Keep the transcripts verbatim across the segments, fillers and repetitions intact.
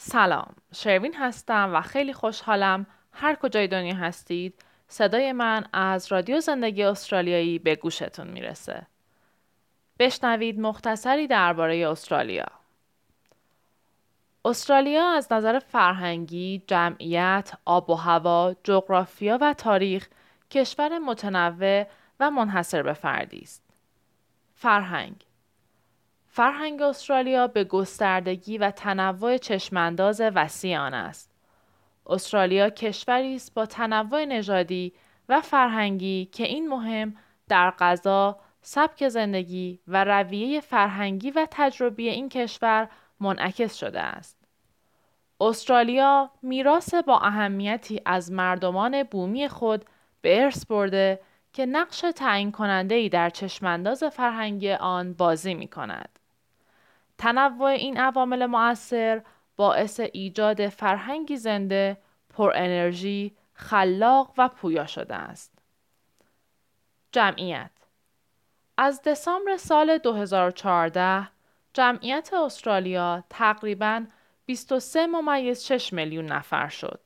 سلام، شروین هستم و خیلی خوشحالم هر کجای دنیا هستید صدای من از رادیو زندگی استرالیایی به گوشتون میرسه. بشنوید مختصری درباره استرالیا. استرالیا از نظر فرهنگی، جمعیت، آب و هوا، جغرافیا و تاریخ کشور متنوع و منحصر به فردی است. فرهنگ فرهنگ استرالیا به گستردگی و تنوع چشمانداز وسیع آن است. استرالیا کشوری است با تنوع نژادی و فرهنگی که این مهم در غذا، سبک زندگی و رویه فرهنگی و تجربی این کشور منعکس شده است. استرالیا میراث با اهمیتی از مردمان بومی خود به ارث برده که نقش تعیین کننده‌ای در چشمانداز فرهنگی آن بازی می‌کند. تنوع این عوامل مؤثر باعث ایجاد فرهنگی زنده، پر انرژی، خلاق و پویا شده است. جمعیت از دسامبر سال دو هزار و چهارده جمعیت استرالیا تقریباً بیست و سه ممیز شش میلیون نفر شد.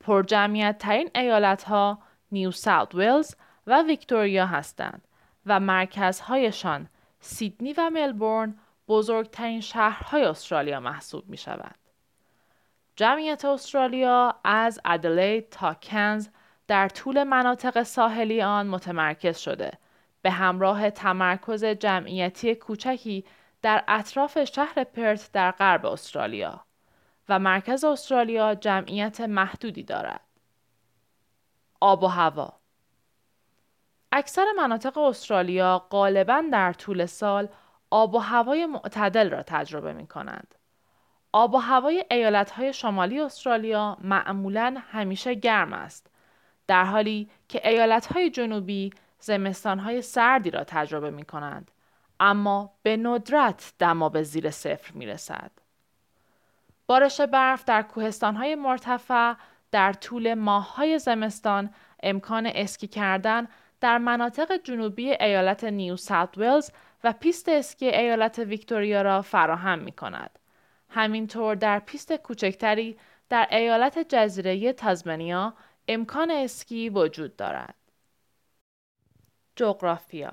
پر جمعیت ترین ایالت‌ها نیو ساوت ویلز و ویکتوریا هستند و مرکزهایشان سیدنی و ملبورن بزرگترین شهرهای استرالیا محسوب می شود. جمعیت استرالیا از ادلید تا کنز در طول مناطق ساحلی آن متمرکز شده، به همراه تمرکز جمعیتی کوچکی در اطراف شهر پرت در غرب استرالیا و مرکز استرالیا جمعیت محدودی دارد. آب و هوا اکثر مناطق استرالیا غالباً در طول سال آب و هوای معتدل را تجربه می کنند. آب و هوای ایالت‌های شمالی استرالیا معمولاً همیشه گرم است، در حالی که ایالت‌های جنوبی زمستان‌های سردی را تجربه می کنند، اما به ندرت دما به زیر صفر می رسد. بارش برف در کوهستان‌های مرتفع در طول ماه‌های زمستان امکان اسکی کردن در مناطق جنوبی ایالت نیو ساوت ویلز و پیست اسکی ایالت ویکتوریا را فراهم می کند. همینطور در پیست کوچکتری در ایالت جزیره تازمانیا امکان اسکی وجود دارد. جغرافیا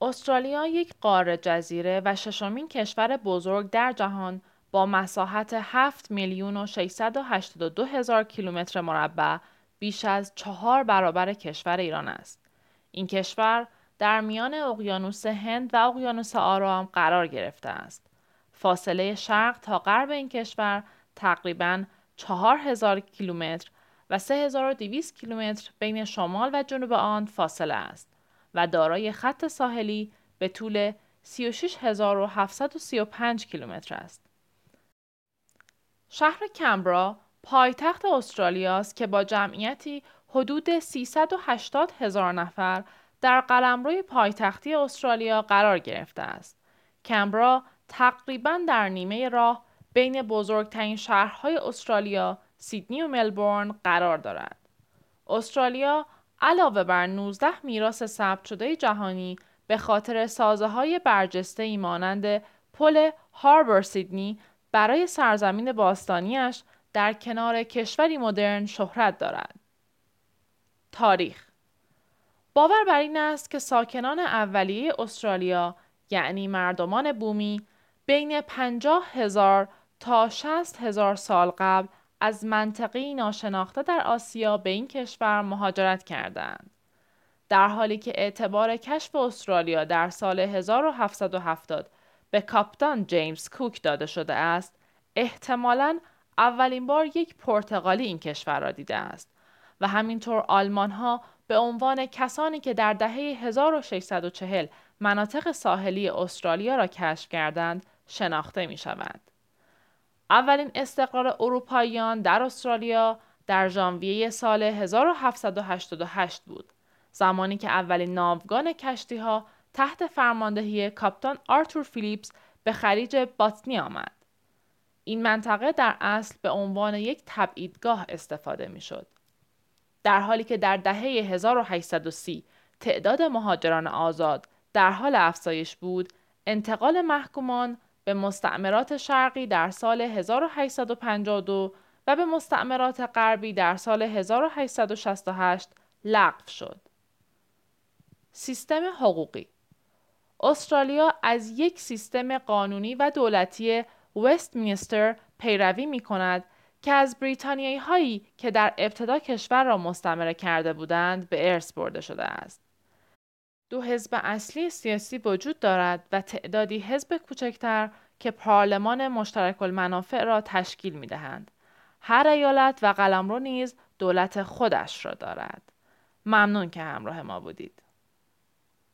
استرالیا یک قاره جزیره و ششمین کشور بزرگ در جهان با مساحت هفت میلیون و ششصد و هشتاد و دو هزار کیلومتر مربع بیش از چهار برابر کشور ایران است. این کشور در میان اقیانوس هند و اقیانوس آرام قرار گرفته است. فاصله شرق تا غرب این کشور تقریباً چهار هزار کیلومتر و سه هزار و دویست کیلومتر بین شمال و جنوب آن فاصله است و دارای خط ساحلی به طول سی و شش هزار و هفتصد و سی و پنج کیلومتر است. شهر کمبرا پایتخت استرالیا است که با جمعیتی حدود سیصد و هشتاد هزار نفر در قلمرو پایتختی استرالیا قرار گرفته است. کمبرا تقریباً در نیمه راه بین بزرگترین شهرهای استرالیا، سیدنی و ملبورن قرار دارد. استرالیا علاوه بر نوزده میراث ثبت شده جهانی به خاطر سازه‌های برجسته‌ای مانند پل هاربر سیدنی برای سرزمین باستانیش در کنار کشوری مدرن شهرت دارد. تاریخ باور بر این است که ساکنان اولیه استرالیا یعنی مردمان بومی بین پنجاه هزار تا شصت هزار سال قبل از منطقه‌ای ناشناخته در آسیا به این کشور مهاجرت کردند. در حالی که اعتبار کشف استرالیا در سال هزار و هفتصد و هفتاد به کاپتان جیمز کوک داده شده است، احتمالاً اولین بار یک پرتغالی این کشور را دیده است و همینطور آلمان‌ها به عنوان کسانی که در دهه هزار و ششصد و چهل مناطق ساحلی استرالیا را کشف کردند شناخته می‌شوند. اولین استقرار اروپاییان در استرالیا در ژانویه سال هزار و هفتصد و هشتاد و هشت بود، زمانی که اولین ناوگان کشتی‌ها تحت فرماندهی کاپتان آرتور فیلیپس به خلیج باتنی آمد. این منطقه در اصل به عنوان یک تبعیدگاه استفاده می‌شد، در حالی که در دهه هزار و هشتصد و سی تعداد مهاجران آزاد در حال افزایش بود، انتقال محکومان به مستعمرات شرقی در سال هزار و هشتصد و پنجاه و دو و به مستعمرات غربی در سال هزار و هشتصد و شصت و هشت لغو شد. سیستم حقوقی استرالیا از یک سیستم قانونی و دولتی وستمینستر پیروی می کند که از بریتانیایی هایی که در ابتدا کشور را مستعمره کرده بودند به ارث برده شده است. دو حزب اصلی سیاسی وجود دارد و تعدادی حزب کوچکتر که پارلمان مشترک المنافع را تشکیل می دهند. هر ایالت و قلمرو نیز دولت خودش را دارد. ممنون که همراه ما بودید.